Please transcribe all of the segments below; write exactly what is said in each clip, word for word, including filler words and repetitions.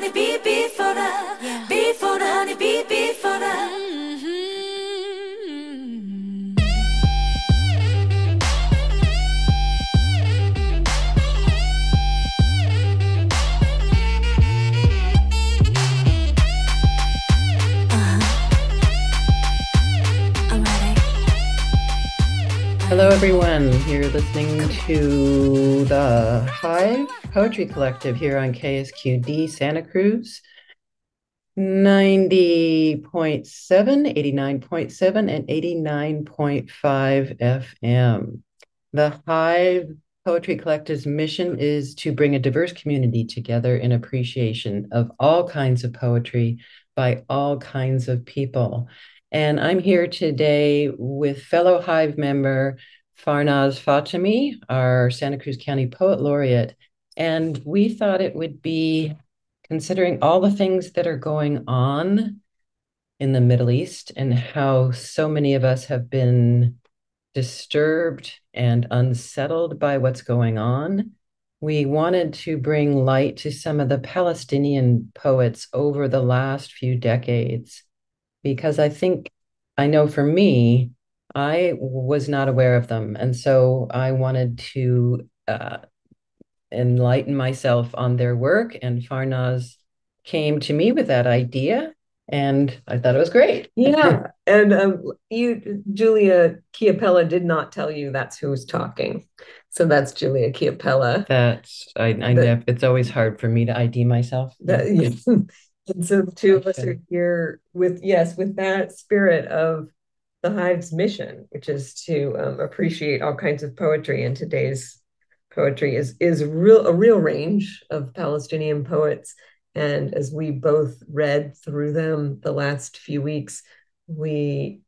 honey bee bee for the, yeah. Bee for the honey bee bee for the. Hello everyone, you're listening to the Hive Poetry Collective here on K S Q D Santa Cruz, ninety point seven, eighty-nine point seven, and eighty-nine point five F M. The Hive Poetry Collective's mission is to bring a diverse community together in appreciation of all kinds of poetry by all kinds of people. And I'm here today with fellow Hive member Farnaz Fatemi, our Santa Cruz County Poet Laureate. And we thought it would be, considering all the things that are going on in the Middle East and how so many of us have been disturbed and unsettled by what's going on, we wanted to bring light to some of the Palestinian poets over the last few decades. Because I think, I know for me, I was not aware of them. And so I wanted to uh, enlighten myself on their work. And Farnaz came to me with that idea. And I thought it was great. Yeah. And um, you, Julia Chiappella did not tell you that's who's talking. So that's Julia Chiappella. That's, I, I the, it's always hard for me to I D myself. That, yes. And so the two of us are here with, yes, with that spirit of the Hive's mission, which is to um, appreciate all kinds of poetry. And today's poetry is is real a real range of Palestinian poets. And as we both read through them the last few weeks, we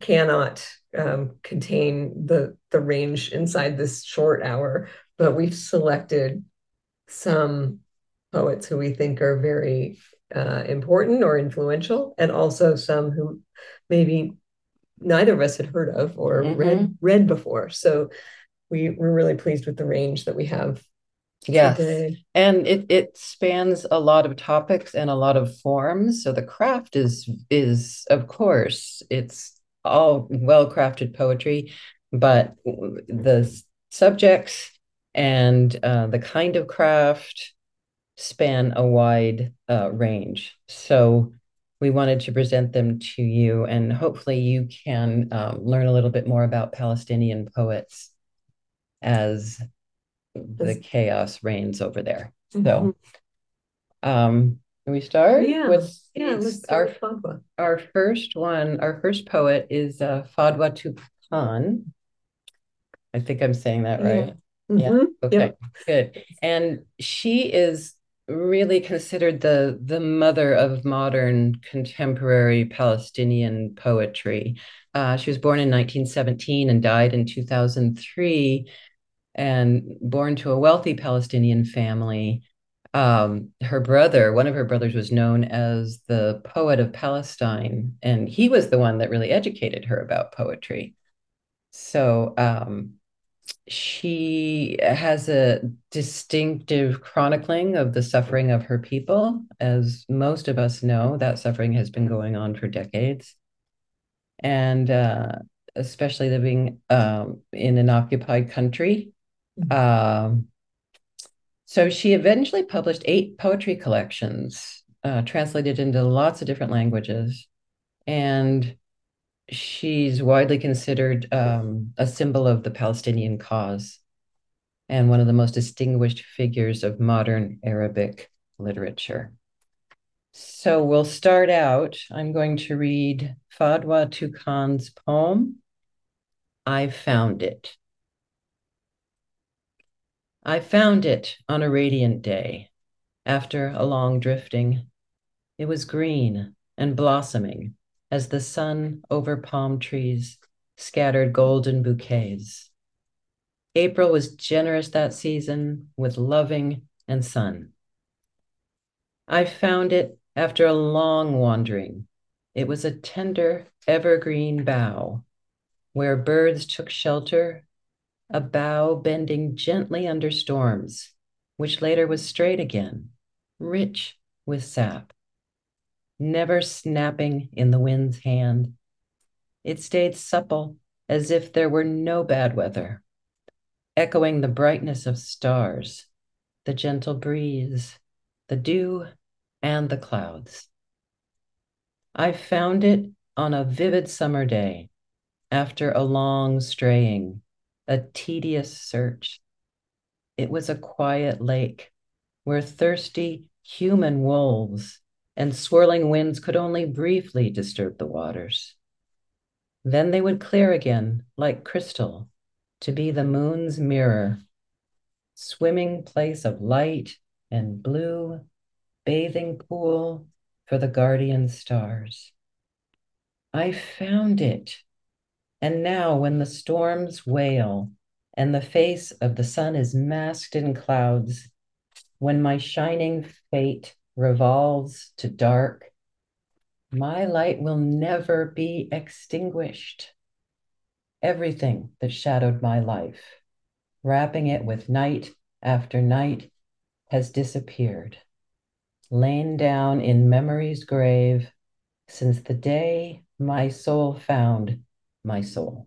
cannot um, contain the, the range inside this short hour, but we've selected some poets who we think are very Uh, important or influential, and also some who maybe neither of us had heard of or mm-hmm. read read before. So we we're really pleased with the range that we have. Yes, today. And it it spans a lot of topics and a lot of forms. So the craft is is of course it's all well crafted poetry, but the subjects and uh, the kind of craft span a wide uh, range. So we wanted to present them to you, and hopefully you can uh, learn a little bit more about Palestinian poets as the chaos reigns over there. Mm-hmm. So um, can we start? Yeah, with yeah, let's our, our first one, our first poet is uh, Fadwa Tuqan. I think I'm saying that right. Yeah, yeah. Mm-hmm. Okay, yeah. Good. And she is really considered the the mother of modern contemporary Palestinian poetry. Uh, she was born in nineteen seventeen and died in two thousand three, and born to a wealthy Palestinian family. Um, her brother, one of her brothers, was known as the poet of Palestine, and he was the one that really educated her about poetry. So um, she has a distinctive chronicling of the suffering of her people. As most of us know, that suffering has been going on for decades. And uh, especially living um, in an occupied country. Mm-hmm. Um, so she eventually published eight poetry collections, uh, translated into lots of different languages. And she's widely considered um, a symbol of the Palestinian cause and one of the most distinguished figures of modern Arabic literature. So we'll start out. I'm going to read Fadwa Tuqan's poem, I Found It. I found it on a radiant day after a long drifting. It was green and blossoming as the sun over palm trees scattered golden bouquets. April was generous that season with loving and sun. I found it after a long wandering. It was a tender evergreen bough where birds took shelter, a bough bending gently under storms, which later was straight again, rich with sap, never snapping in the wind's hand. It stayed supple as if there were no bad weather, echoing the brightness of stars, the gentle breeze, the dew, and the clouds. I found it on a vivid summer day, after a long straying, a tedious search. It was a quiet lake where thirsty human wolves and swirling winds could only briefly disturb the waters. Then they would clear again, like crystal, to be the moon's mirror, swimming place of light and blue, bathing pool for the guardian stars. I found it, and now when the storms wail and the face of the sun is masked in clouds, when my shining fate revolves to dark, my light will never be extinguished. Everything that shadowed my life, wrapping it with night after night, has disappeared, lain down in memory's grave since the day my soul found my soul.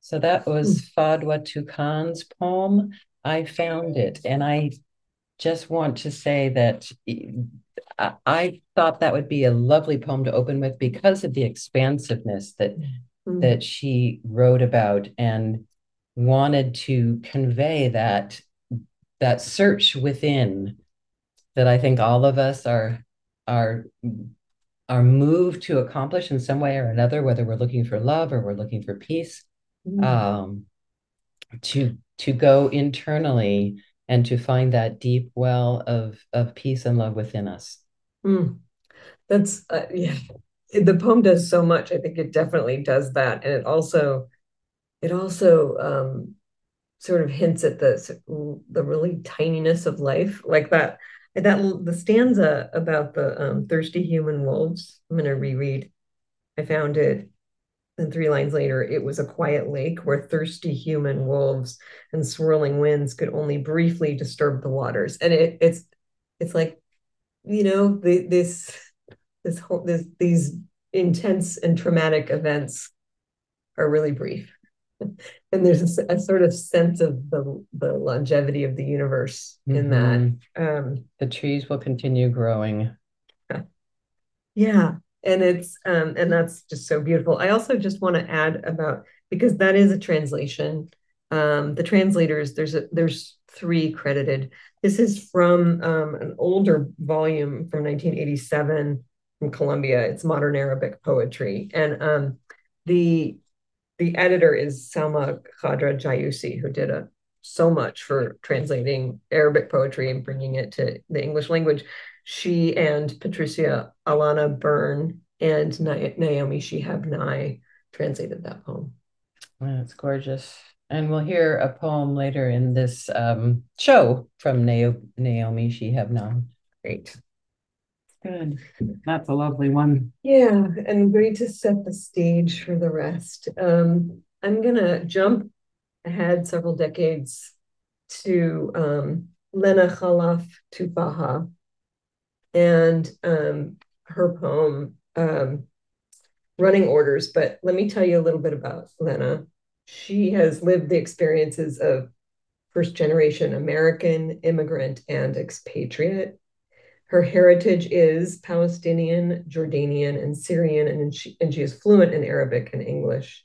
So that was Fadwa Tuqan's poem, I Found It. And I just want to say that I thought that would be a lovely poem to open with because of the expansiveness that mm-hmm. that she wrote about, and wanted to convey that that search within that I think all of us are are are moved to accomplish in some way or another, whether we're looking for love or we're looking for peace, mm-hmm. um, to to go internally and to find that deep well of of peace and love within us. Mm. That's, uh, yeah, the poem does so much. I think it definitely does that. And it also, it also um, sort of hints at the, the really tininess of life, like that, that the stanza about the um, thirsty human wolves. I'm gonna reread, I found it. And three lines later, it was a quiet lake where thirsty human wolves and swirling winds could only briefly disturb the waters. And it, it's it's like, you know, the, this this whole this, these intense and traumatic events are really brief, and there's a, a sort of sense of the the longevity of the universe mm-hmm. in that. Um, the trees will continue growing. Yeah. And it's, um, and that's just so beautiful. I also just want to add about, because that is a translation. Um, the translators, there's, a, there's three credited. This is from um, an older volume from nineteen eighty-seven from Columbia. It's modern Arabic poetry. And um, the, the editor is Salma Khadra Jayusi, who did a, so much for translating Arabic poetry and bringing it to the English language. She and Patricia Alana Byrne and Naomi Shihab Nye translated that poem. That's gorgeous. And we'll hear a poem later in this um, show from Naomi Shihab Nye. Great. Good. That's a lovely one. Yeah, and great to set the stage for the rest. Um, I'm going to jump ahead several decades to um, Lena Khalaf Tuffaha. And um, her poem, um, Running Orders. But let me tell you a little bit about Lena. She has lived the experiences of first-generation American, immigrant, and expatriate. Her heritage is Palestinian, Jordanian, and Syrian, and she, and she is fluent in Arabic and English.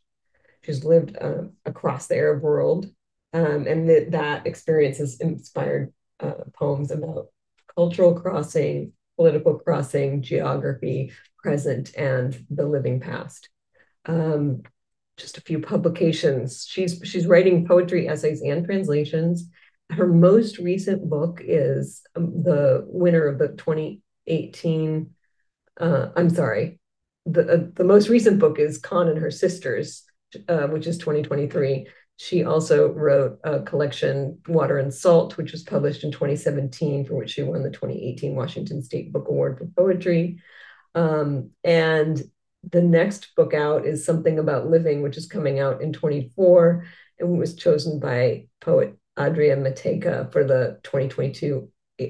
She's lived uh, across the Arab world, um, and th that experience has inspired uh, poems about cultural crossing, political crossing, geography, present, and the living past. Um, just a few publications. She's, she's writing poetry, essays, and translations. Her most recent book is um, the winner of the twenty eighteen, uh, I'm sorry, the, uh, the most recent book is Khan and Her Sisters, uh, which is twenty twenty-three. She also wrote a collection, Water and Salt, which was published in twenty seventeen, for which she won the twenty eighteen Washington State Book Award for Poetry. Um, and the next book out is Something About Living, which is coming out in twenty-four, and was chosen by poet Adria Mateka for the twenty twenty-two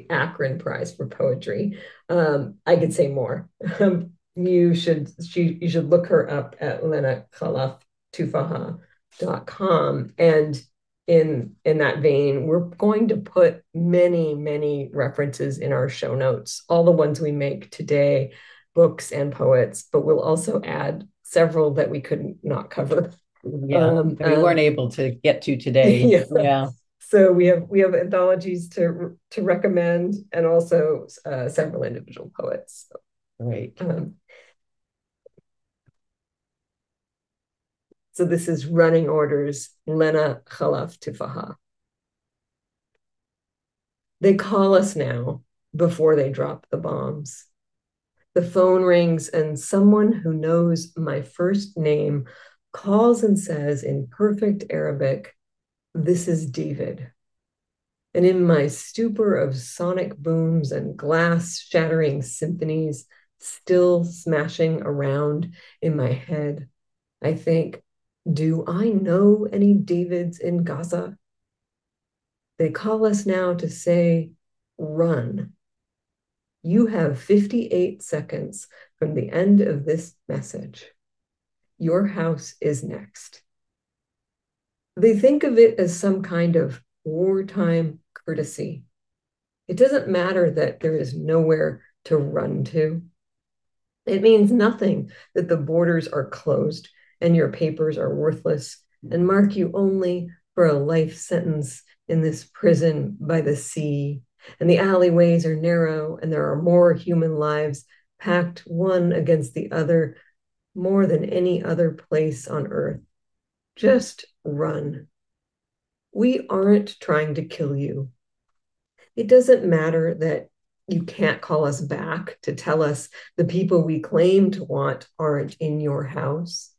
Akron Prize for Poetry. Um, I could say more. Um, you should she you should look her up at Lena Khalaf Tuffaha dot com. And in in that vein, we're going to put many, many references in our show notes, all the ones we make today, books and poets, but we'll also add several that we could not cover. Yeah, um, we weren't um, able to get to today. Yeah. yeah. So we have we have anthologies to to recommend, and also uh, several individual poets. So, right. Um, so this is Running Orders, Lena Khalaf Tuffaha. They call us now before they drop the bombs. The phone rings and someone who knows my first name calls and says in perfect Arabic, "This is David." And in my stupor of sonic booms and glass shattering symphonies still smashing around in my head, I think, do I know any Davids in Gaza? They call us now to say, run. You have fifty-eight seconds from the end of this message. Your house is next. They think of it as some kind of wartime courtesy. It doesn't matter that there is nowhere to run to. It means nothing that the borders are closed and your papers are worthless and mark you only for a life sentence in this prison by the sea. And the alleyways are narrow, and there are more human lives packed one against the other, more than any other place on earth. Just run. We aren't trying to kill you. It doesn't matter that you can't call us back to tell us the people we claim to want aren't in your house,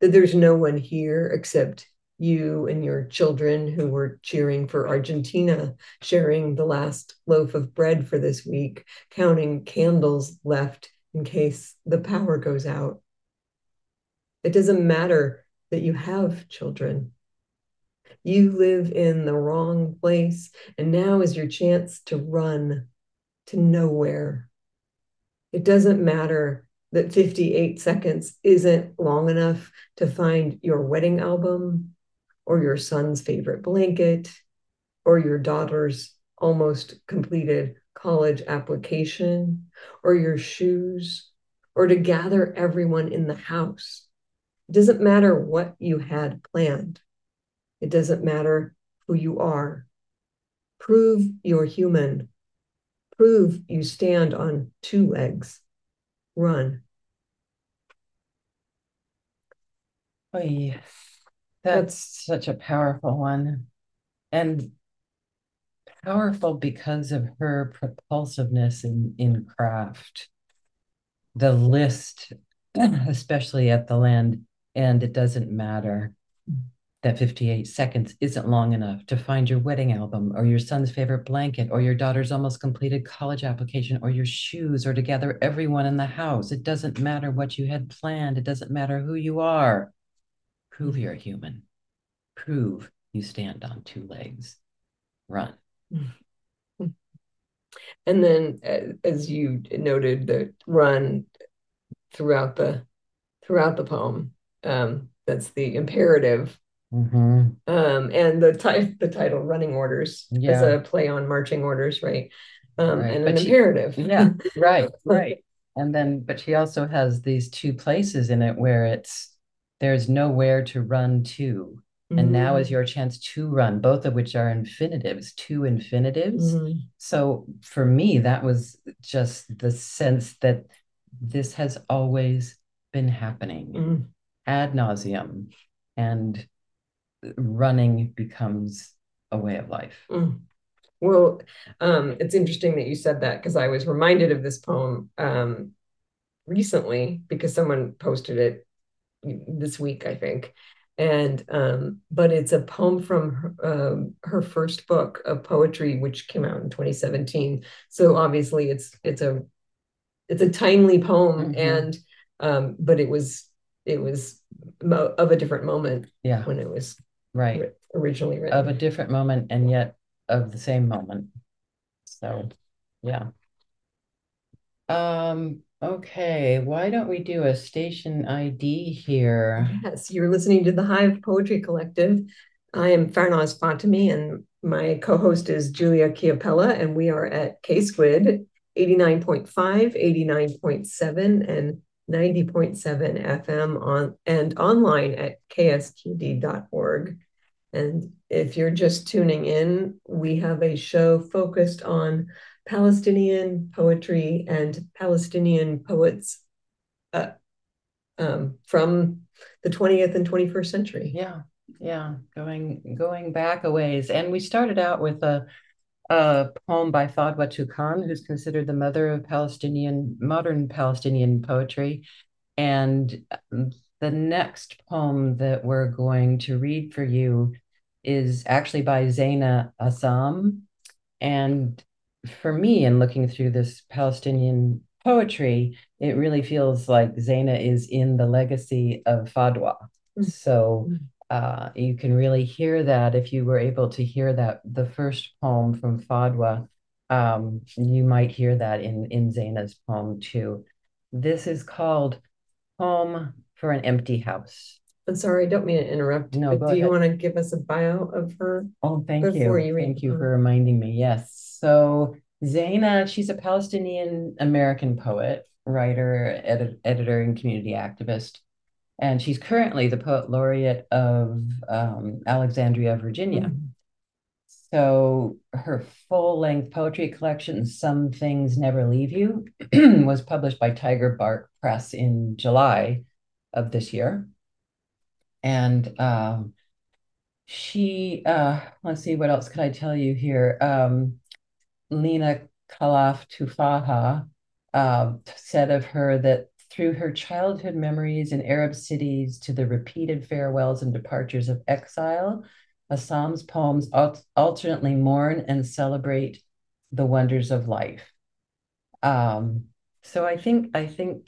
that there's no one here except you and your children who were cheering for Argentina, sharing the last loaf of bread for this week, counting candles left in case the power goes out. It doesn't matter that you have children. You live in the wrong place, and now is your chance to run to nowhere. It doesn't matter that fifty-eight seconds isn't long enough to find your wedding album, or your son's favorite blanket, or your daughter's almost completed college application, or your shoes, or to gather everyone in the house. It doesn't matter what you had planned. It doesn't matter who you are. Prove you're human. Prove you stand on two legs. Run. Oh, yes. That's such a powerful one, and powerful because of her propulsiveness in, in craft. The list, especially at the land, and it doesn't matter that fifty-eight seconds isn't long enough to find your wedding album or your son's favorite blanket or your daughter's almost completed college application or your shoes or to gather everyone in the house. It doesn't matter what you had planned. It doesn't matter who you are. Prove you're human. Prove you stand on two legs. Run. And then, as you noted, the run throughout the throughout the poem. Um, that's the imperative. Mm-hmm. Um, and the type, the title, Running Orders, yeah. is a play on marching orders, right? Um, right. And but an she, imperative. Yeah. Right. Right. And then, but she also has these two places in it where it's. There's nowhere to run to. Mm-hmm. And now is your chance to run, both of which are infinitives, two infinitives. Mm-hmm. So for me, that was just the sense that this has always been happening mm-hmm. ad nauseum, and running becomes a way of life. Mm-hmm. Well, um, it's interesting that you said that, because I was reminded of this poem um, recently because someone posted it this week, I think. And, um, but it's a poem from her, um, her first book of poetry, which came out in twenty seventeen. So obviously it's, it's a, it's a timely poem. Mm-hmm. And, um, but it was, it was mo- of a different moment yeah. when it was right. ri- originally written. Of a different moment and yet of the same moment. So yeah. Um, okay, why don't we do a station I D here? Yes, you're listening to the Hive Poetry Collective. I am Farnaz Fatemi, and my co-host is Julia Chiappella, and we are at K S Q D eighty-nine point five, eighty-nine point seven, and ninety point seven F M on and online at K S Q D dot org. And if you're just tuning in, we have a show focused on Palestinian poetry and Palestinian poets uh, um, from the twentieth and twenty-first century. Yeah, yeah, going going back a ways. And we started out with a, a poem by Fadwa Tuqan, who's considered the mother of Palestinian, modern Palestinian poetry. And the next poem that we're going to read for you is actually by Zeina Azzam. And for me, in looking through this Palestinian poetry, it really feels like Zeina is in the legacy of Fadwa. Mm-hmm. So uh, you can really hear that. If you were able to hear that, the first poem from Fadwa, um, you might hear that in, in Zeina's poem too. This is called Poem for an Empty House. I'm sorry, I don't mean to interrupt. No, but do you ahead. want to give us a bio of her? Oh, thank before you. you read thank you for reminding me. Yes. So Zeina, she's a Palestinian American poet, writer, edit, editor, and community activist. And she's currently the poet laureate of um, Alexandria, Virginia. Mm-hmm. So her full-length poetry collection, Some Things Never Leave You, was published by Tiger Bark Press in July of this year. And um, she, uh, let's see, what else could I tell you here? Um, Lena Khalaf Tuffaha uh, said of her that through her childhood memories in Arab cities to the repeated farewells and departures of exile, Assam's poems alt- alternately mourn and celebrate the wonders of life. Um, so I think, I think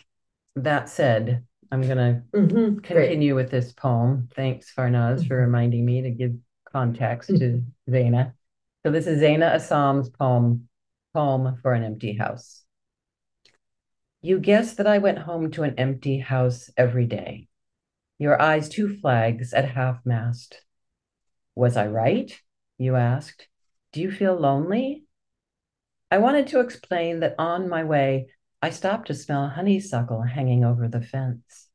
that said, I'm going to mm-hmm. continue Great. with this poem. Thanks, Farnaz, mm-hmm. for reminding me to give context mm-hmm. to Zeina. So this is Zeina Assam's poem, Poem for an Empty House. You guessed that I went home to an empty house every day. Your eyes two flags at half-mast. Was I right? You asked. Do you feel lonely? I wanted to explain that on my way, I stopped to smell honeysuckle hanging over the fence.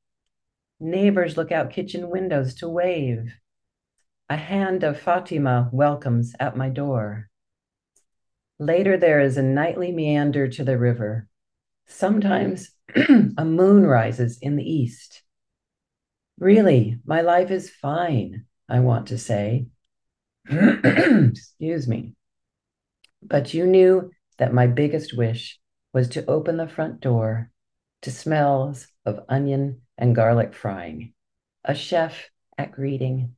Neighbors look out kitchen windows to wave. A hand of Fatima welcomes at my door. Later, there is a nightly meander to the river. Sometimes a moon rises in the east. Really, my life is fine, I want to say. Excuse me. But you knew that my biggest wish was to open the front door to smells of onion and garlic frying, a chef at greeting.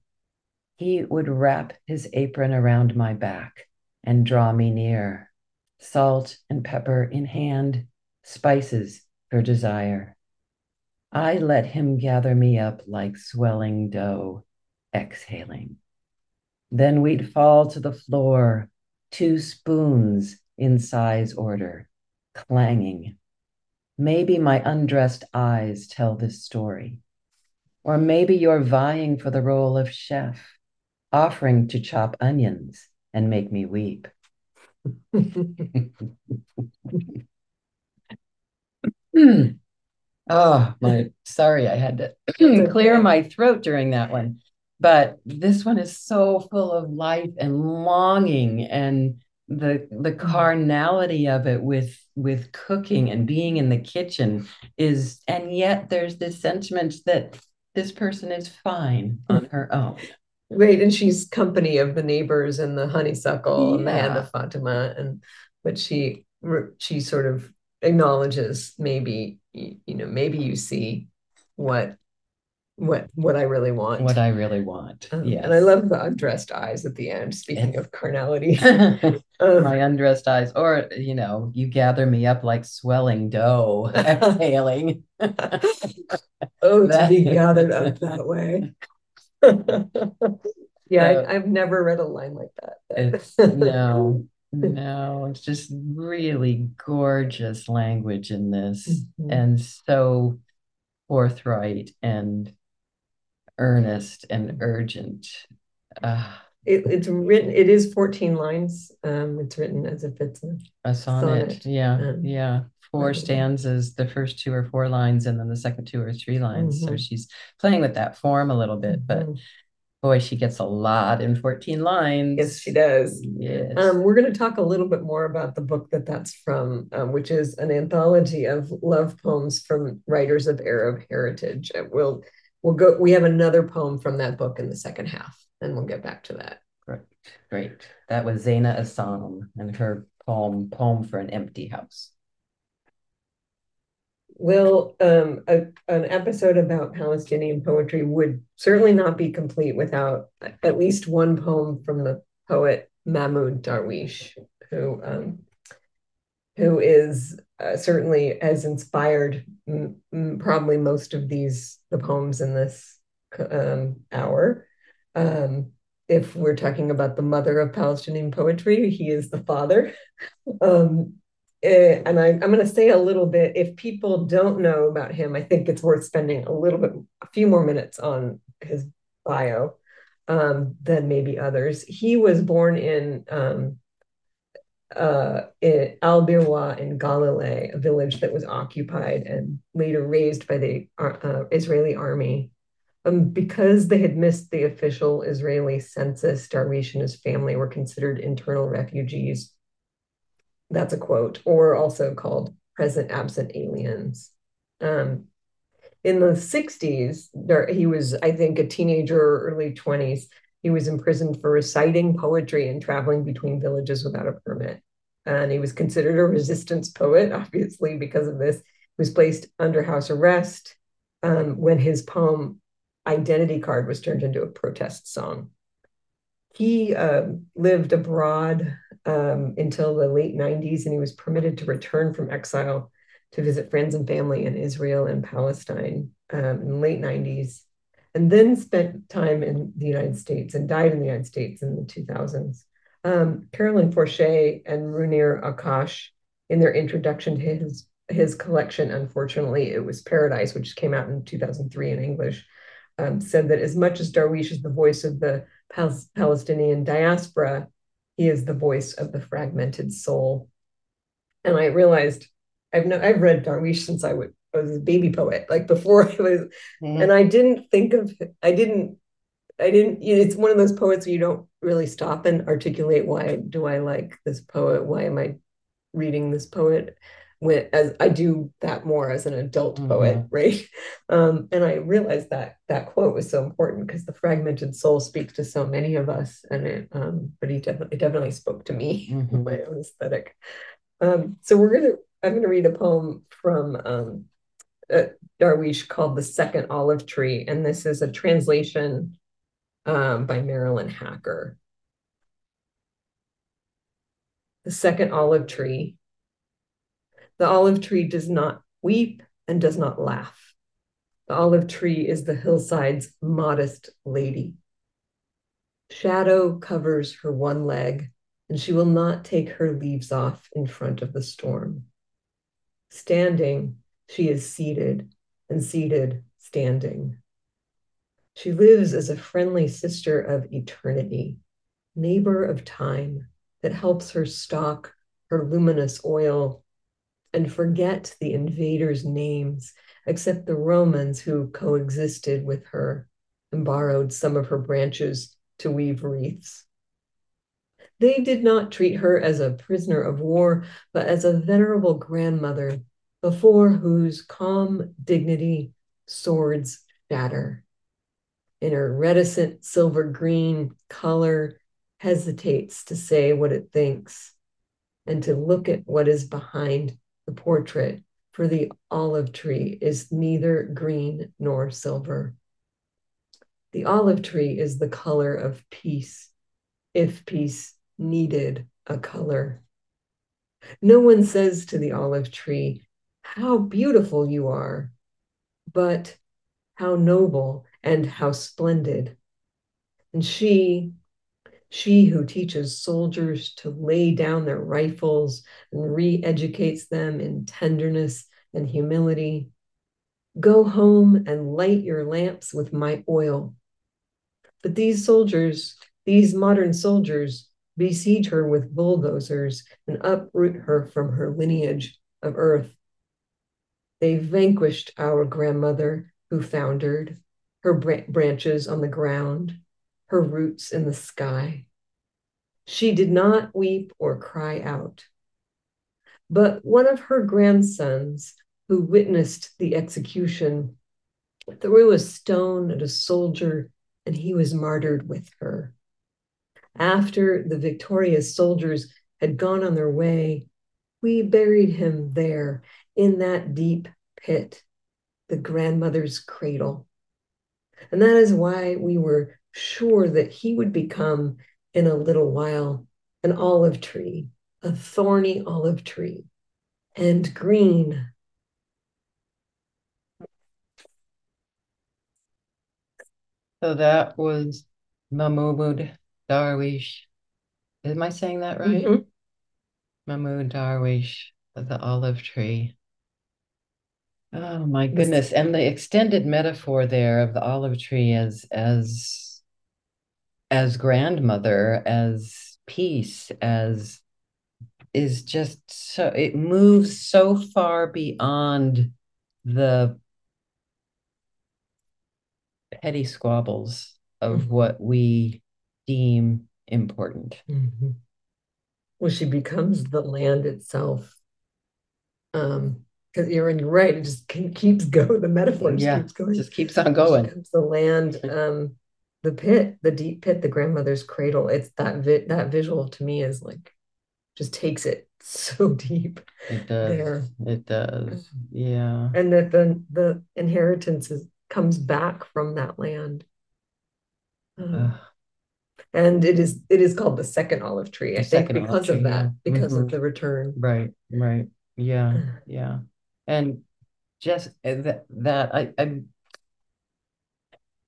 He would wrap his apron around my back and draw me near, salt and pepper in hand, spices for desire. I let him gather me up like swelling dough, exhaling. Then we'd fall to the floor, two spoons in size order, clanging. Maybe my undressed eyes tell this story. Or maybe you're vying for the role of chef, offering to chop onions and make me weep. Oh, my, sorry, I had to clear my throat during that one. But this one is so full of life and longing and the the carnality of it with with cooking and being in the kitchen is, and yet there's this sentiment that this person is fine on her own. Right, and she's company of the neighbors and the honeysuckle yeah. and the hand of Fatima, and but she she sort of acknowledges maybe you know maybe you see what what what I really want what I really want um, yeah and I love the undressed eyes at the end, speaking yes. of carnality. My undressed eyes, or you know you gather me up like swelling dough, exhaling. Oh, to be gathered up that way. Yeah, so, I, I've never read a line like that. No, No, it's just really gorgeous language in this, mm-hmm. and so forthright and earnest and urgent. Uh, it, it's written, it is fourteen lines. Um, it's written as if it's a, a sonnet. sonnet. Yeah, um, yeah. Four stanzas, the first two are four lines, and then the second two are three lines. Mm-hmm. So she's playing with that form a little bit, but mm-hmm. boy, she gets a lot in fourteen lines. Yes, she does. Yes. Um, we're going to talk a little bit more about the book that that's from, um, which is an anthology of love poems from writers of Arab heritage. We'll, we'll go, we have another poem from that book in the second half, and we'll get back to that. Great. Great. That was Zeina Azzam and her poem, Poem for an Empty House. Well, um, a, an episode about Palestinian poetry would certainly not be complete without at least one poem from the poet Mahmoud Darwish, who um, who is uh, certainly has inspired m- m- probably most of these the poems in this um, hour. Um, if we're talking about the mother of Palestinian poetry, he is the father. um, Uh, and I, I'm going to say a little bit, if people don't know about him, I think it's worth spending a little bit, a few more minutes on his bio um, than maybe others. He was born in, um, uh, in Al-Birwa in Galilee, a village that was occupied and later razed by the uh, Israeli army. Um, because they had missed the official Israeli census, Darwish and his family were considered internal refugees. That's a quote, or also called present absent aliens. Um, in the sixties, there, he was, I think, a teenager, or early twenties. He was imprisoned for reciting poetry and traveling between villages without a permit. And he was considered a resistance poet, obviously, because of this. He was placed under house arrest um, when his poem Identity Card was turned into a protest song. He uh, lived abroad um, until the late nineties, and he was permitted to return from exile to visit friends and family in Israel and Palestine um, in the late nineties, and then spent time in the United States and died in the United States in the two thousands. Um, Carolyn Forché and Runeer Akash, in their introduction to his, his collection, unfortunately, it was Paradise, which came out in two thousand three in English, um, said that as much as Darwish is the voice of the Palestinian diaspora, he is the voice of the fragmented soul. And I realized I've no, I've read Darwish since I, would, I was a baby poet, like before I was, mm-hmm. and I didn't think of, I didn't, I didn't, it's one of those poets where you don't really stop and articulate, why do I like this poet? Why am I reading this poet? When, as I do that more as an adult mm-hmm. poet, right? Um, and I realized that that quote was so important because the fragmented soul speaks to so many of us, and it, um, but he definitely definitely spoke to me, mm-hmm. my own aesthetic. Um, so we're gonna, I'm gonna read a poem from um, uh, Darwish called "The Second Olive Tree," and this is a translation um, by Marilyn Hacker. The second olive tree. The olive tree does not weep and does not laugh. The olive tree is the hillside's modest lady. Shadow covers her one leg, and she will not take her leaves off in front of the storm. Standing, she is seated, and seated, standing. She lives as a friendly sister of eternity, neighbor of time that helps her stalk her luminous oil and forget the invaders' names, except the Romans who coexisted with her and borrowed some of her branches to weave wreaths. They did not treat her as a prisoner of war, but as a venerable grandmother before whose calm dignity swords shatter. In her reticent silver-green color, hesitates to say what it thinks and to look at what is behind the portrait, for the olive tree is neither green nor silver. The olive tree is the color of peace, if peace needed a color. No one says to the olive tree, how beautiful you are, but how noble and how splendid. And she, She who teaches soldiers to lay down their rifles and re-educates them in tenderness and humility. Go home and light your lamps with my oil. But these soldiers, these modern soldiers, besiege her with bulldozers and uproot her from her lineage of earth. They vanquished our grandmother who foundered, her branches on the ground, her roots in the sky. She did not weep or cry out. But one of her grandsons who witnessed the execution threw a stone at a soldier and he was martyred with her. After the victorious soldiers had gone on their way, we buried him there in that deep pit, the grandmother's cradle. And that is why we were sure that he would become, in a little while, an olive tree, a thorny olive tree, and green. So that was Mahmoud Darwish. Am I saying that right? Mm-hmm. Mahmoud Darwish, the olive tree. Oh my goodness. And the extended metaphor there of the olive tree as as as grandmother, as peace, as is just so, it moves so far beyond the petty squabbles of mm-hmm. what we deem important. Mm-hmm. Well, she becomes the land itself. Um, because you're right, it just keeps going. The metaphor just yeah, keeps going. Just keeps on going. She becomes the land, um, the pit, the deep pit, the grandmother's cradle. It's that vi that visual to me is like just takes it so deep. It does. There. It does. Yeah. And that the the inheritance is, comes back from that land. Um, and it is it is called the second olive tree, I think, because of that, because of the return. Right, right. Yeah, yeah. And just that, that I, I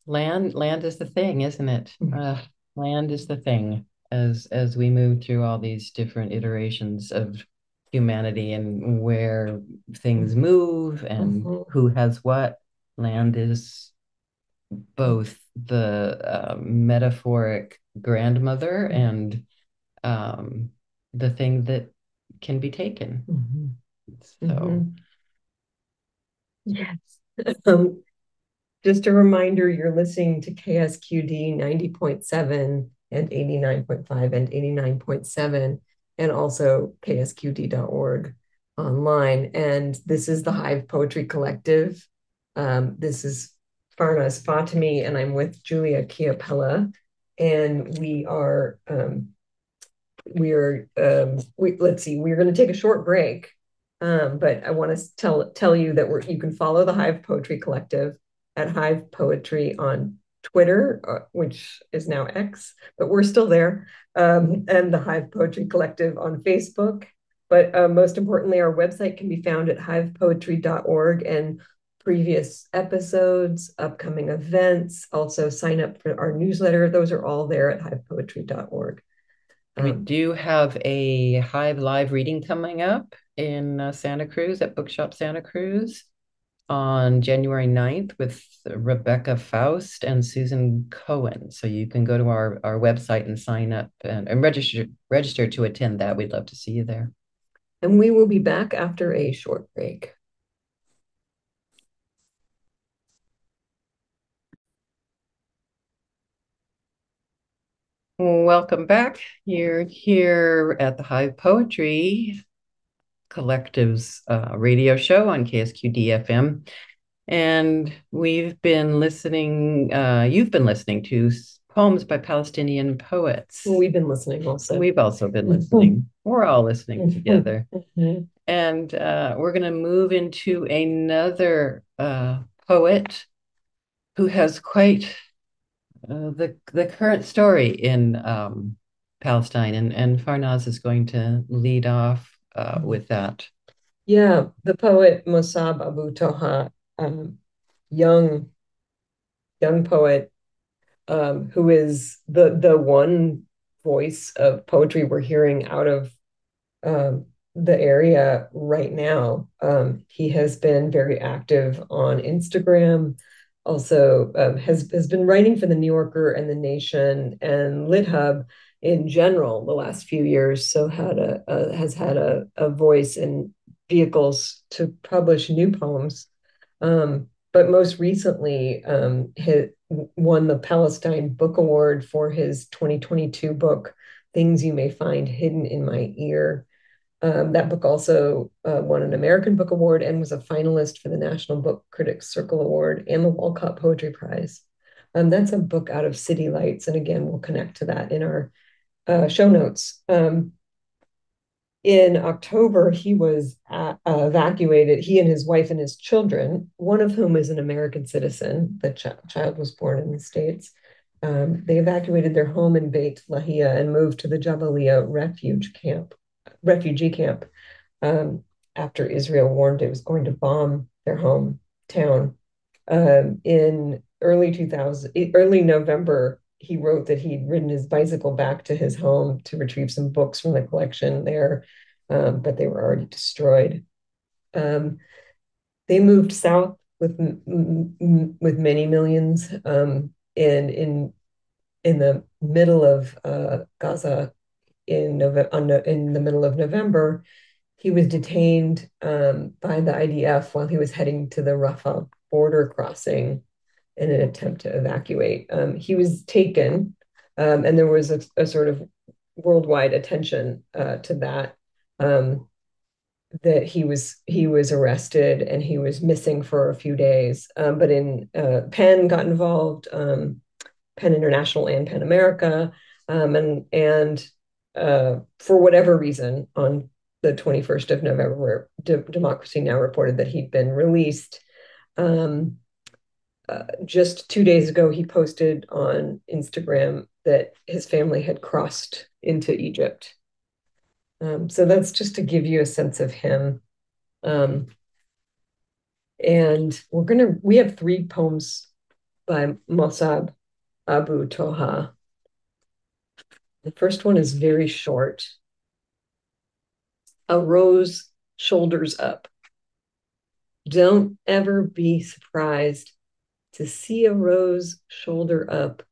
land land is the thing, isn't it? Uh, land is the thing as as we move through all these different iterations of humanity and where things move and mm-hmm. who has what. Land is both the uh, metaphoric grandmother and um, the thing that can be taken. Mm-hmm. So. Mm-hmm. Yes. Um, just a reminder, you're listening to K S Q D ninety point seven and eighty-nine point five and eighty-nine point seven, and also K S Q D dot org online. And this is the Hive Poetry Collective. Um, this is Farnaz Fatemi, and I'm with Julia Chiappella, and we are, um, we are, um, we, let's see, we're going to take a short break. Um, but I want to tell tell you that we're, you can follow the Hive Poetry Collective at Hive Poetry on Twitter, which is now X, but we're still there, um, and the Hive Poetry Collective on Facebook. But uh, most importantly, our website can be found at hive poetry dot org, and previous episodes, upcoming events, also sign up for our newsletter. Those are all there at hive poetry dot org. Um, we do have a Hive live reading coming up in uh, Santa Cruz at Bookshop Santa Cruz on January ninth with Rebecca Faust and Susan Cohen. So you can go to our, our website and sign up and, and register, register to attend that. We'd love to see you there. And we will be back after a short break. Welcome back. You're here at the Hive Poetry Collective's uh, radio show on K S Q D F M. And we've been listening, uh, you've been listening to poems by Palestinian poets. Well, we've been listening also. We've also been listening. We're all listening together. And uh, we're going to move into another uh, poet who has quite uh, the, the current story in um, Palestine. And, and Farnaz is going to lead off Uh, with that. Yeah, the poet Mosab Abu Toha, um, young, young poet um, who is the, the one voice of poetry we're hearing out of um, the area right now. Um, he has been very active on Instagram, also um, has, has been writing for The New Yorker and The Nation and LitHub in general the last few years, so had a, a, has had a, a voice and vehicles to publish new poems. Um, but most recently, um, he won the Palestine Book Award for his twenty twenty-two book, Things You May Find Hidden in My Ear. Um, that book also uh, won an American Book Award and was a finalist for the National Book Critics Circle Award and the Wolcott Poetry Prize. Um, that's a book out of City Lights. And again, we'll connect to that in our uh, show notes. Um, in October, he was uh, evacuated, he and his wife and his children, one of whom is an American citizen. The ch child was born in the States. Um, they evacuated their home in Beit Lahia and moved to the Jabalia refuge camp. refugee camp um, after Israel warned it was going to bomb their hometown. Um, in early two thousand, early November, he wrote that he'd ridden his bicycle back to his home to retrieve some books from the collection there, um, but they were already destroyed. Um, they moved south with, with many millions, um, and in, in the middle of uh, Gaza, In, in the middle of November, he was detained um, by the I D F while he was heading to the Rafah border crossing in an attempt to evacuate. Um, he was taken, um, and there was a, a sort of worldwide attention uh, to that, um, that he was he was arrested and he was missing for a few days. Um, but in uh, PEN got involved, um, PEN International and PEN America, um, and and Uh, for whatever reason, on the twenty-first of November, De Democracy Now! Reported that he'd been released. Um, uh, just two days ago, he posted on Instagram that his family had crossed into Egypt. Um, so that's just to give you a sense of him. Um, and we're gonna, we have three poems by Mosab Abu Toha. The first one is very short. A rose, shoulders up. Don't ever be surprised to see a rose shoulder up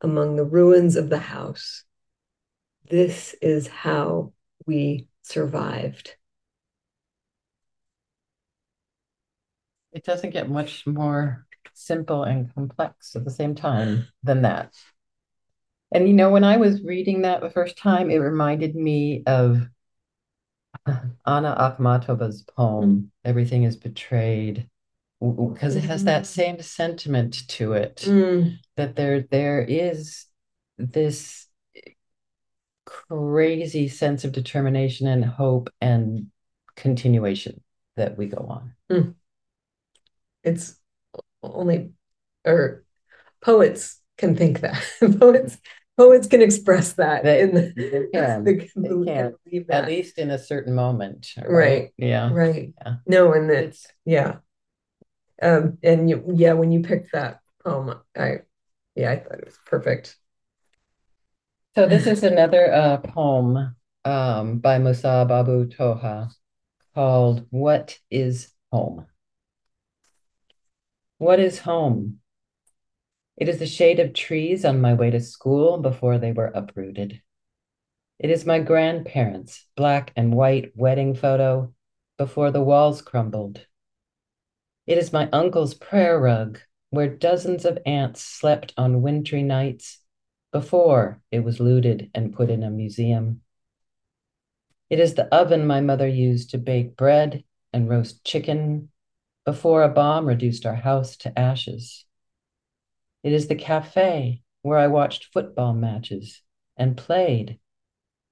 among the ruins of the house. This is how we survived. It doesn't get much more simple and complex at the same time than that. And, you know, when I was reading that the first time, it reminded me of Anna Akhmatova's poem, Everything is Betrayed, because it has that same sentiment to it, mm. that there there is this crazy sense of determination and hope and continuation that we go on. Mm. It's only, or poets can think that. poets. Poets can express that. They, in the, they can. They can, believe, they can. Believe that. At least in a certain moment. Right. right. Yeah. Right. Yeah. No, and that's, yeah. Um, and you, yeah, when you picked that poem, I, yeah, I thought it was perfect. So this is another uh, poem um, by Mosab Abu Toha called What is Home? What is home? It is the shade of trees on my way to school before they were uprooted. It is my grandparents' black and white wedding photo before the walls crumbled. It is my uncle's prayer rug where dozens of ants slept on wintry nights before it was looted and put in a museum. It is the oven my mother used to bake bread and roast chicken before a bomb reduced our house to ashes. It is the cafe where I watched football matches and played.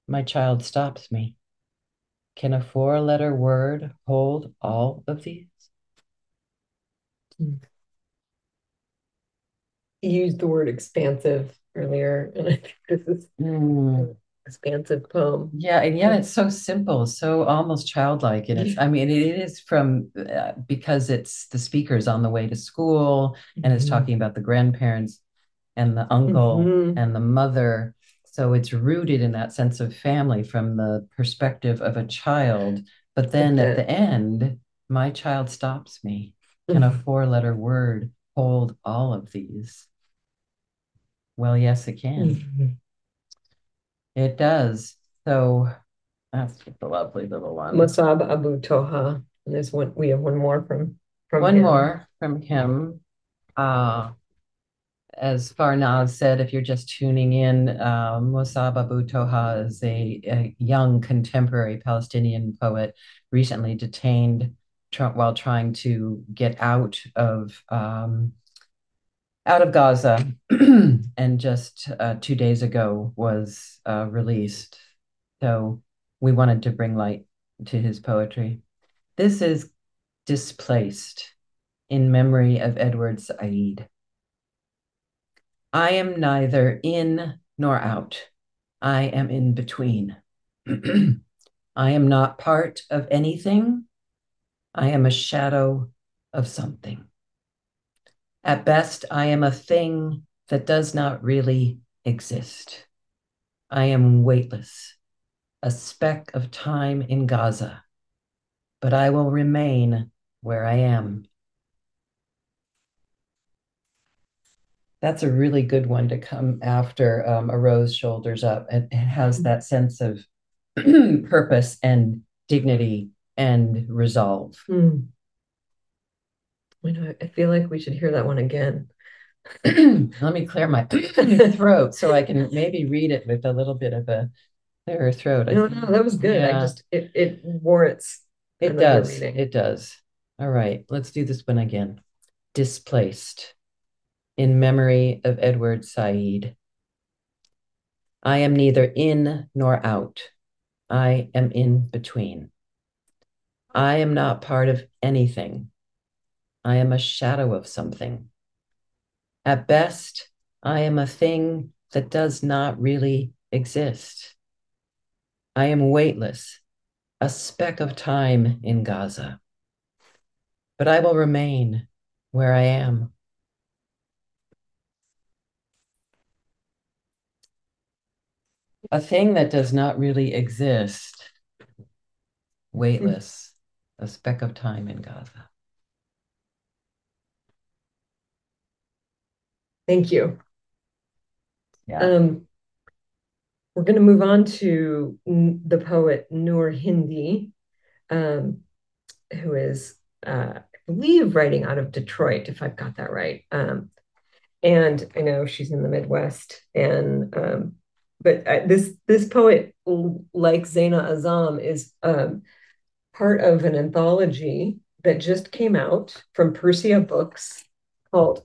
My child stops me. Can a four-letter word hold all of these? You used the word expansive earlier, and I think this is mm. an expansive poem. Yeah, and yet it's so simple, so almost childlike. And it's, I mean, it, it is from, uh, because it's the speaker's on the way to school, and mm-hmm. it's talking about the grandparents and the uncle mm-hmm. and the mother. So it's rooted in that sense of family from the perspective of a child. But then at the end, my child stops me. Can a four-letter word hold all of these? Well, yes, it can. Mm-hmm. It does. So that's the lovely little one. Mosab Abu Toha. And there's one, we have one more from, from one him. more from him. Uh, as Farnaz said, if you're just tuning in, uh, Mosab Abu Toha is a, a young contemporary Palestinian poet recently detained Trump while trying to get out of um, out of Gaza, and just uh, two days ago was uh, released. So we wanted to bring light to his poetry. This is Displaced, in memory of Edward Said. I am neither in nor out. I am in between. I am not part of anything. I am a shadow of something. At best, I am a thing that does not really exist. I am weightless, a speck of time in Gaza, but I will remain where I am. That's a really good one to come after um, A Rose Shoulders Up. It, it has that sense of purpose and dignity and resolve. Mm. You know, I feel like we should hear that one again. Let me clear my throat so I can maybe read it with a little bit of a clearer throat. No, no, that was good. Yeah. I just it it warrants. It does. Reading. It does. All right, let's do this one again. Displaced, in memory of Edward Said. I am neither in nor out. I am in between. I am not part of anything. I am a shadow of something. At best, I am a thing that does not really exist. I am weightless, a speck of time in Gaza. But I will remain where I am. A thing that does not really exist. Weightless. A speck of time in Gaza. Thank you. Yeah. Um, we're going to move on to n- the poet Noor Hindi, um, who is, uh, I believe, writing out of Detroit, if I've got that right. Um, and I know she's in the Midwest, and um, but I, this this poet, like Zeina Azzam, is Um, part of an anthology that just came out from Persea Books called,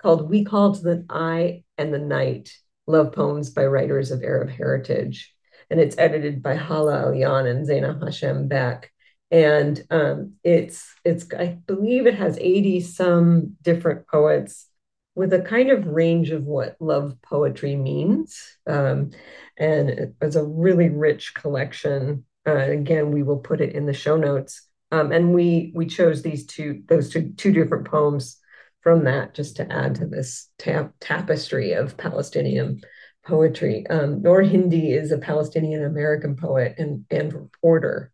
called We Called the Eye and the Night, Love Poems by Writers of Arab Heritage. And it's edited by Hala Alyan and Zeina Hashem Beck. And um, it's, it's, I believe it has eighty some different poets with a kind of range of what love poetry means. Um, and it was a really rich collection. Uh, again, we will put it in the show notes. Um, and we we chose these two, those two, two different poems from that just to add to this tap, tapestry of Palestinian poetry. Um, Noor Hindi is a Palestinian-American poet and, and reporter.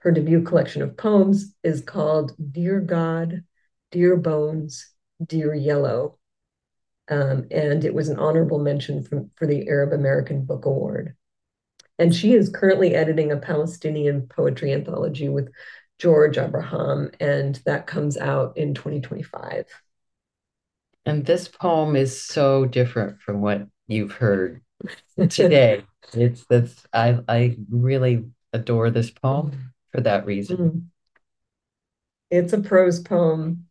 Her debut collection of poems is called Dear God, Dear Bones, Dear Yellow. Um, and it was an honorable mention from, for the Arab American Book Award. And she is currently editing a Palestinian poetry anthology with George Abraham, and that comes out in twenty twenty-five. And this poem is so different from what you've heard today. It's that's I I really adore this poem for that reason. It's a prose poem.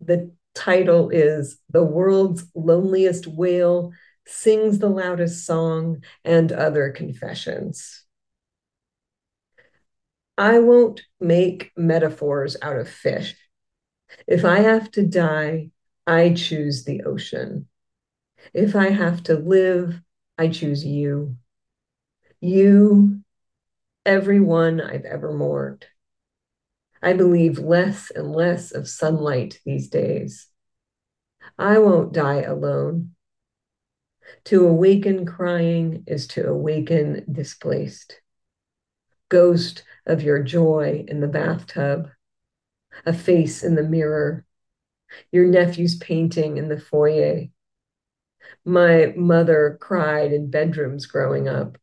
The title is The World's Loneliest Wail Sings the Loudest Song and Other Confessions. I won't make metaphors out of fish. If I have to die, I choose the ocean. If I have to live, I choose you. You, everyone I've ever mourned. I believe less and less of sunlight these days. I won't die alone. To awaken crying is to awaken displaced. Ghost of your joy in the bathtub, a face in the mirror, your nephew's painting in the foyer. My mother cried in bedrooms growing up.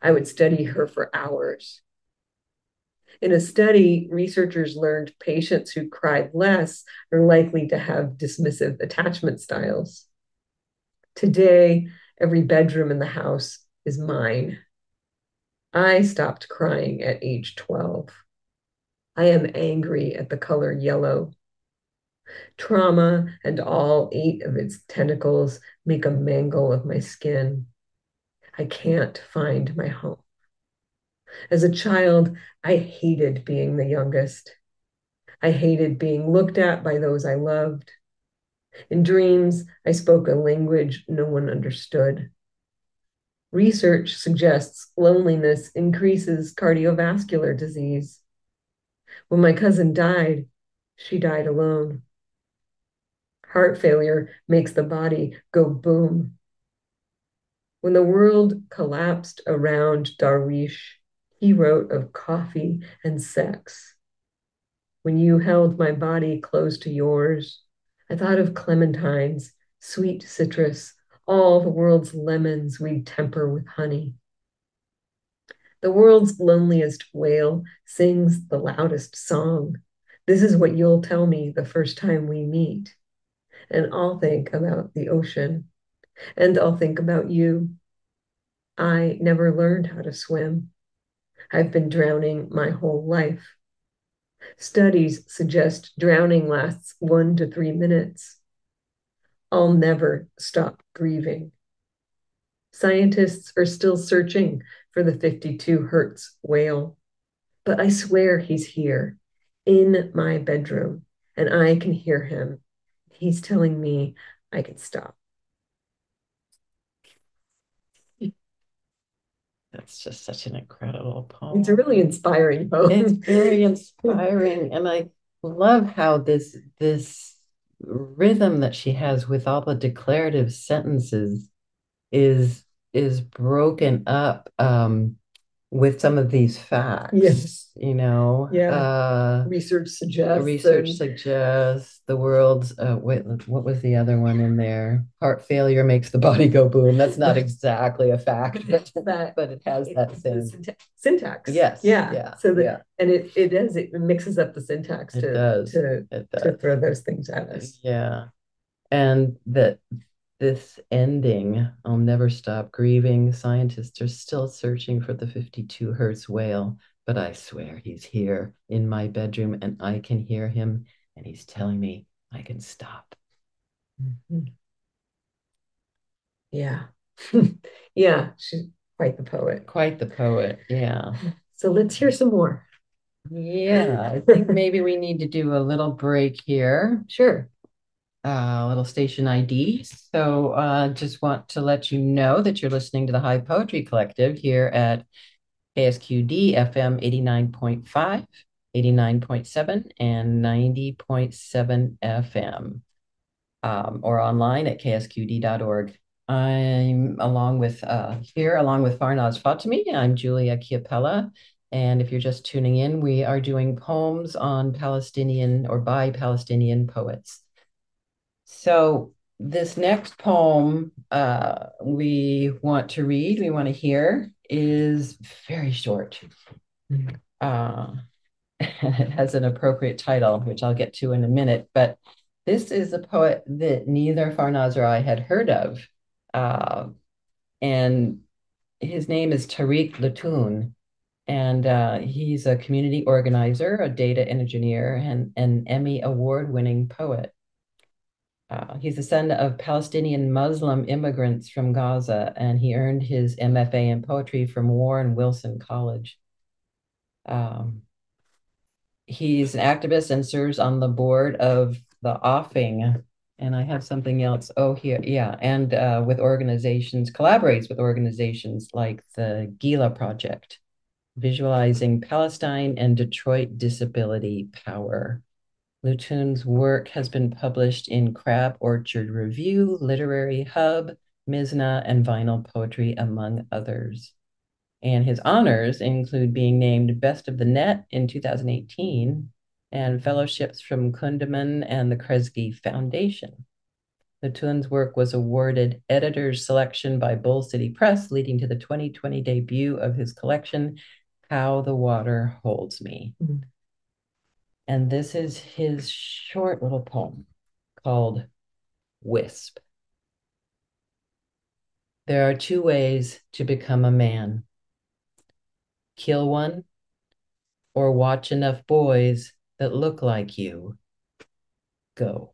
I would study her for hours. In a study, researchers learned patients who cried less are likely to have dismissive attachment styles. Today, every bedroom in the house is mine. I stopped crying at age twelve. I am angry at the color yellow. Trauma and all eight of its tentacles make a mangle of my skin. I can't find my home. As a child, I hated being the youngest. I hated being looked at by those I loved. In dreams, I spoke a language no one understood. Research suggests loneliness increases cardiovascular disease. When my cousin died, she died alone. Heart failure makes the body go boom. When the world collapsed around Darwish, he wrote of coffee and sex. When you held my body close to yours, I thought of clementines, sweet citrus, all the world's lemons we temper with honey. The world's loneliest whale sings the loudest song. This is what you'll tell me the first time we meet. And I'll think about the ocean. And I'll think about you. I never learned how to swim. I've been drowning my whole life. Studies suggest drowning lasts one to three minutes. I'll never stop grieving. Scientists are still searching for the fifty-two hertz whale, but I swear he's here in my bedroom and I can hear him. He's telling me I can stop. That's just such an incredible poem. It's a really inspiring poem. It's very inspiring. And I love how this, this rhythm that she has with all the declarative sentences is, is broken up um, with some of these facts. Yes. You know? Yeah. Uh, research suggests. Research and... suggests the world's, uh, wait, what was the other one in there? Heart failure makes the body go boom. That's not exactly a fact, that, but it has it, that same. Syntax. Yes. Yeah. yeah so that, yeah. And it, it does, it mixes up the syntax to, it does. To, it does. to throw those things at us. Yeah. And that this ending, I'll never stop grieving. Scientists are still searching for the fifty-two hertz whale. But I swear he's here in my bedroom and I can hear him and he's telling me I can stop. Mm-hmm. Yeah. Yeah, she's quite the poet. Quite the poet, yeah. So let's hear some more. Yeah, I think maybe we need to do a little break here. Sure. Uh, a little station I D. So I uh, just want to let you know that you're listening to the Hive Poetry Collective here at K S Q D F M eighty-nine point five, eighty-nine point seven, and ninety point seven F M, um, or online at K S Q D dot org. I'm along with, uh, here, along with Farnaz Fatemi, I'm Julia Chiappella, and if you're just tuning in, we are doing poems on Palestinian or by Palestinian poets. So this next poem uh, we want to read, we want to hear, is very short. Mm-hmm. Uh, it has an appropriate title, which I'll get to in a minute, but this is a poet that neither Farnaz or I had heard of. Uh, and his name is Tariq Latoun, and uh, he's a community organizer, a data engineer, and an Emmy award-winning poet. Uh, he's the son of Palestinian Muslim immigrants from Gaza, and he earned his M F A in poetry from Warren Wilson College. Um, he's an activist and serves on the board of the Offing, and I have something else. Oh, here, yeah, and uh, with organizations, collaborates with organizations like the Gila Project, Visualizing Palestine and Detroit Disability Power. Latoun's work has been published in Crab Orchard Review, Literary Hub, Mizna, and vinyl poetry, among others. And his honors include being named Best of the Net in two thousand eighteen and fellowships from Kundaman and the Kresge Foundation. Latoun's work was awarded editor's selection by Bull City Press, leading to the twenty twenty debut of his collection, How the Water Holds Me. Mm-hmm. And this is his short little poem called Wisp. There are two ways to become a man. Kill one, or watch enough boys that look like you. Go.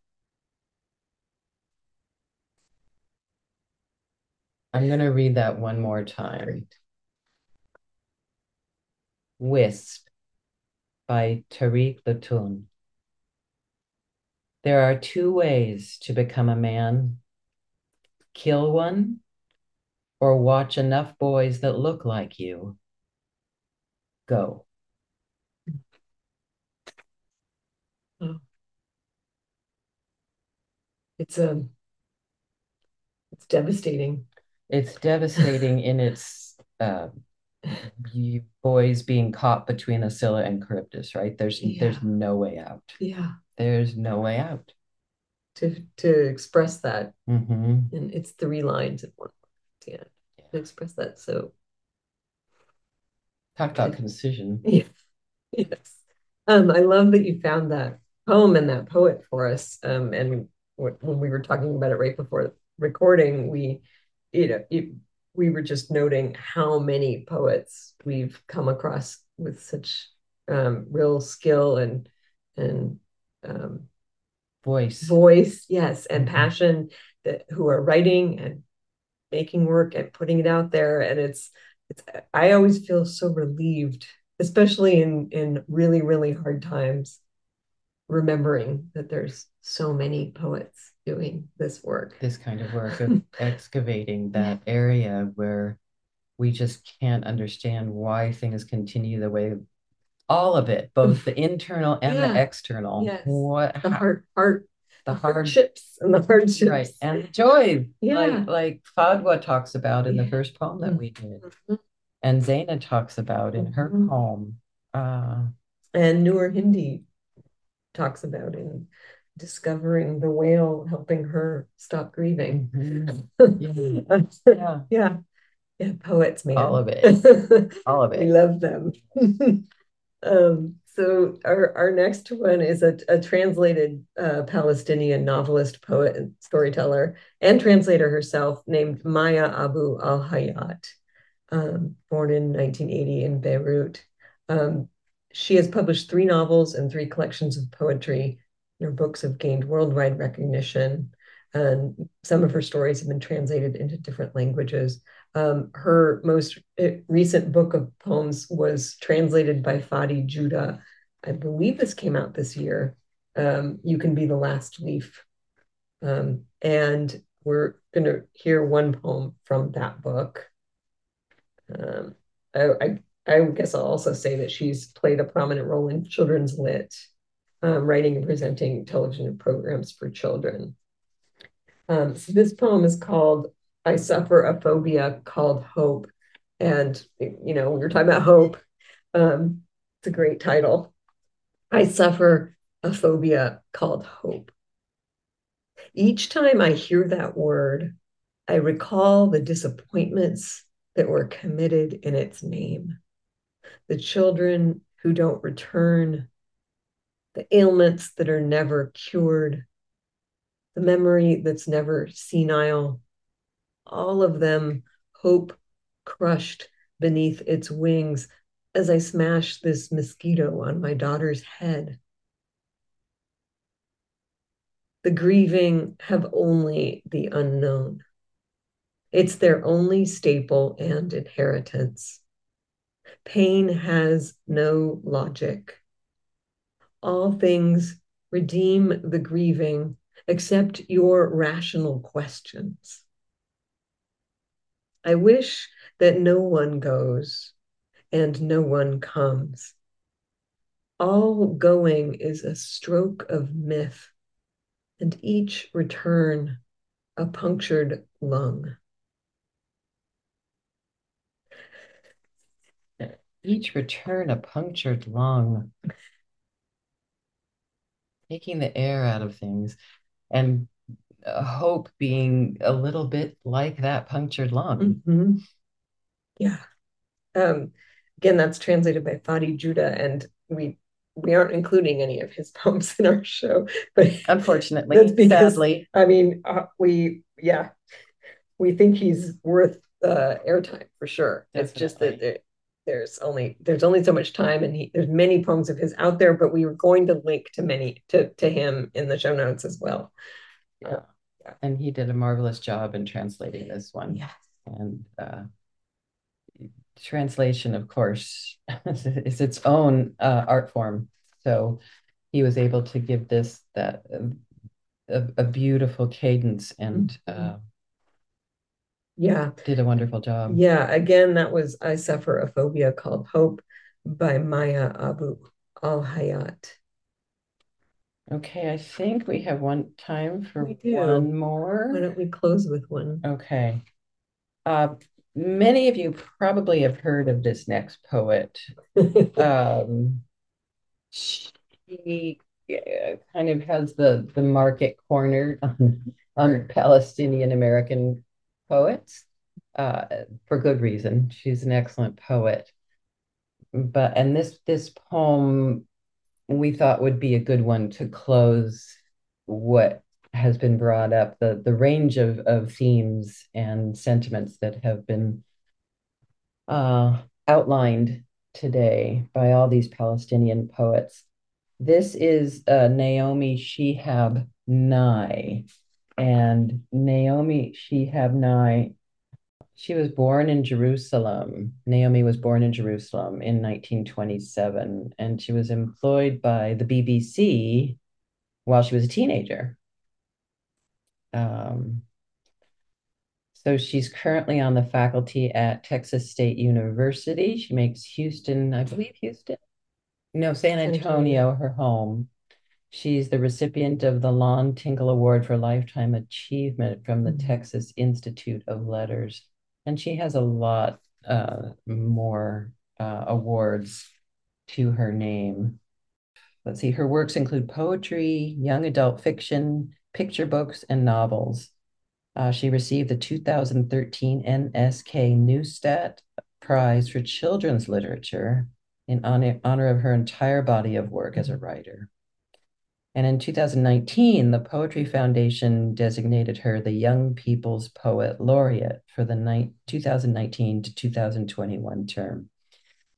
I'm going to read that one more time. Great. Wisp by Tariq Latoun. There are two ways to become a man. Kill one, or watch enough boys that look like you. Go. Oh. It's a, um, it's devastating. It's devastating in its uh, you boys being caught between Asilla and Charybdis, right? There's yeah. there's no way out. Yeah. There's no way out. To to express that, mm-hmm. and it's three lines in one. Yeah. yeah. To express that, so. Talk about concision. Yeah. Yes. Um, I love that you found that poem and that poet for us. Um, and w when we were talking about it right before recording, we, you know, it, we were just noting how many poets we've come across with such um, real skill and and um, voice, voice, yes, and mm-hmm. passion that who are writing and making work and putting it out there. And it's It's, I always feel so relieved, especially in, in really, really hard times, remembering that there's so many poets doing this work. This kind of work of excavating that area where we just can't understand why things continue the way, all of it, both the internal and yeah. the external. Yes. What, the hard part. The hardships and the hardships, right, and the joy, yeah, like, like Fadwa talks about in yeah. the first poem that we did, mm-hmm. and Zeina talks about in her mm-hmm. poem, uh, and Noor Hindi talks about in discovering the whale, helping her stop grieving. Mm-hmm. yeah. yeah, yeah, yeah, poets, man, all of it, all of it. We love them. um, So our, our next one is a, a translated uh, Palestinian novelist, poet, and storyteller, and translator herself named Maya Abu al-Hayat, um, born in nineteen eighty in Beirut. Um, she has published three novels and three collections of poetry. Her books have gained worldwide recognition, and some of her stories have been translated into different languages. Um, her most recent book of poems was translated by Fadi Judah. I believe this came out this year. Um, you Can Be the Last Leaf. Um, and we're going to hear one poem from that book. Um, I, I, I guess I'll also say that she's played a prominent role in children's lit, um, writing and presenting television programs for children. Um, so this poem is called I Suffer a Phobia Called Hope. And, you know, when you're talking about hope, um, it's a great title. I suffer a phobia called hope. Each time I hear that word, I recall the disappointments that were committed in its name. The children who don't return, the ailments that are never cured, the memory that's never senile, all of them hope crushed beneath its wings as I smash this mosquito on my daughter's head. The grieving have only the unknown. It's their only staple and inheritance. Pain has no logic. All things redeem the grieving except your rational questions. I wish that no one goes and no one comes. All going is a stroke of myth, and each return a punctured lung. Each return a punctured lung. Taking the air out of things, and hope being a little bit like that punctured lung. Mm-hmm. Yeah. Um, again, that's translated by Fadi Judah, and we we aren't including any of his poems in our show, but unfortunately, that's because, sadly, I mean, uh, we yeah, we think he's worth uh, airtime for sure. Definitely. It's just that it, There's only there's only so much time, and he, there's many poems of his out there, but we were going to link to many to, to him in the show notes as well. Yeah. Uh, yeah. And he did a marvelous job in translating this one. Yes. And uh, translation, of course, is its own uh, art form. So he was able to give this that uh, a, a beautiful cadence and. Mm-hmm. uh, Yeah. Did a wonderful job. Yeah. Again, that was I Suffer a Phobia Called Hope by Maya Abu Al-Hayat. Okay. I think we have one time for one more. Why don't we close with one? Okay. Uh, many of you probably have heard of this next poet. um, she kind of has the, the market cornered on, on Palestinian American poets, uh, for good reason. She's an excellent poet, but and this this poem we thought would be a good one to close what has been brought up, the the range of of themes and sentiments that have been uh, outlined today by all these Palestinian poets. This is uh, Naomi Shihab Nye. And Naomi Shihab Nye, she was born in Jerusalem. Naomi was born in Jerusalem in nineteen twenty-seven, and she was employed by the B B C while she was a teenager. Um, so she's currently on the faculty at Texas State University. She makes Houston, I believe Houston? No, San Antonio, her home. She's the recipient of the Lon Tinkle Award for Lifetime Achievement from the Texas Institute of Letters. And she has a lot uh, more uh, awards to her name. Let's see, her works include poetry, young adult fiction, picture books, and novels. Uh, she received the two thousand thirteen N S K Neustadt Prize for Children's Literature in honor, honor of her entire body of work as a writer. And in two thousand nineteen, the Poetry Foundation designated her the Young People's Poet Laureate for the two thousand nineteen to two thousand twenty-one term.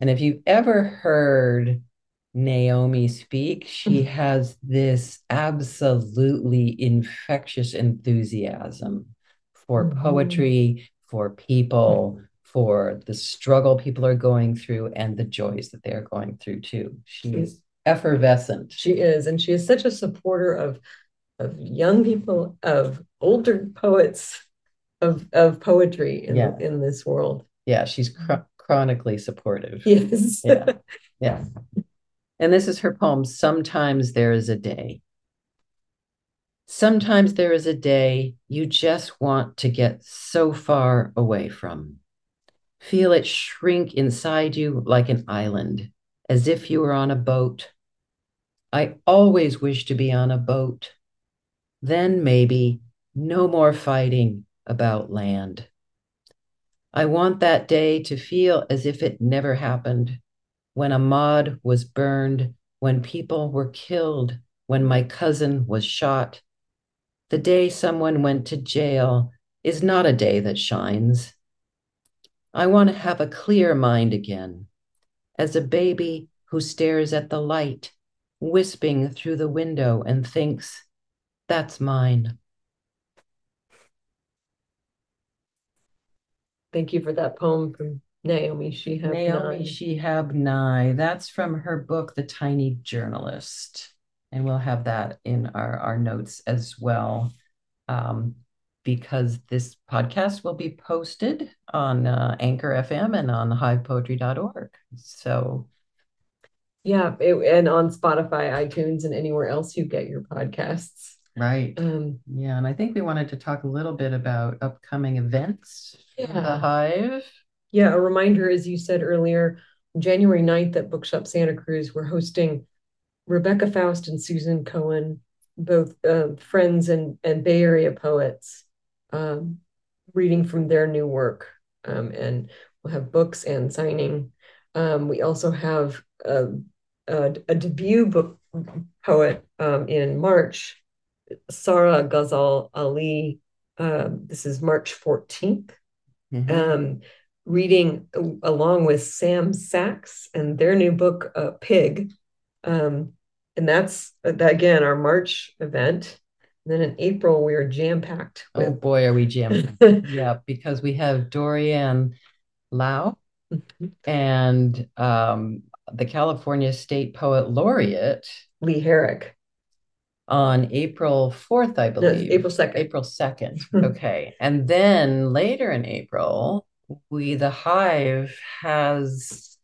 And if you've ever heard Naomi speak, she has this absolutely infectious enthusiasm for poetry, for people, for the struggle people are going through and the joys that they're going through too. She's effervescent. She is, and she is such a supporter of of young people, of older poets, of of poetry in, yeah. in this world. Yeah, she's cr- chronically supportive. Yes. Yeah. Yeah. And this is her poem, Sometimes There Is a Day. Sometimes there is a day you just want to get so far away from. Feel it shrink inside you like an island, as if you were on a boat. I always wish to be on a boat. Then maybe no more fighting about land. I want that day to feel as if it never happened, when Ahmad was burned, when people were killed, when my cousin was shot. The day someone went to jail is not a day that shines. I want to have a clear mind again, as a baby who stares at the light, wisping through the window and thinks, that's mine. Thank you for that poem from Naomi Shihab Nye. Naomi Shihab Nye. That's from her book, The Tiny Journalist. And we'll have that in our, our notes as well, um, because this podcast will be posted on uh, Anchor F M and on hive poetry dot org. So, yeah, it, and on Spotify, iTunes, and anywhere else you get your podcasts. Right. Um, yeah. And I think we wanted to talk a little bit about upcoming events yeah. for the Hive. Yeah. A reminder, as you said earlier, January ninth at Bookshop Santa Cruz, we're hosting Rebecca Faust and Susan Cohen, both uh, friends and, and Bay Area poets, um, reading from their new work. Um, and we'll have books and signing. Um, we also have a, a, a debut book poet um, in March, Sara Ghazal Ali. Um, this is March fourteenth, mm-hmm. um, reading along with Sam Sachs and their new book, uh, Pig. Um, and that's, that, again, our March event. And then in April, we are jam-packed. With... Oh, boy, are we jam-packed. Yeah, because we have Dorian Lau mm-hmm. and um, the California State Poet Laureate, Lee Herrick, on April fourth, I believe. No, April second. April second, okay. And then later in April, we, the Hive, has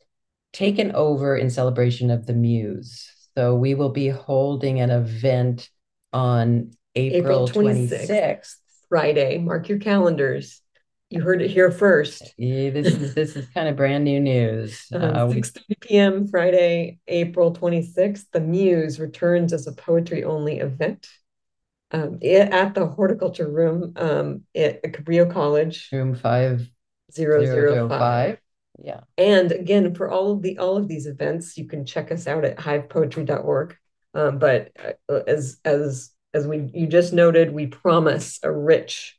taken over in celebration of the Muse. So we will be holding an event on April twenty-sixth, Friday. Mark your calendars. You heard it here first. Yeah, this is this is kind of brand new news. Uh, uh, six thirty p m Friday, April twenty-sixth. The Muse returns as a poetry-only event um, it, at the Horticulture Room um, at, at Cabrillo College, room five zero zero five. Yeah. And again, for all of the all of these events, you can check us out at hive poetry dot org. Um, but as as as we you just noted, we promise a rich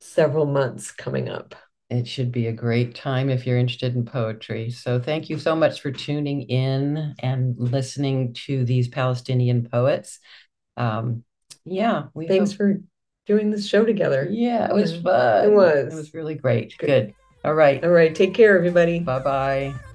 several months coming up. It should be a great time if you're interested in poetry. So thank you so much for tuning in and listening to these Palestinian poets. Um, yeah, we thanks hope... for doing this show together. Yeah, it was fun. It was. It was really great. Good. Good. All right. All right. Take care, everybody. Bye bye.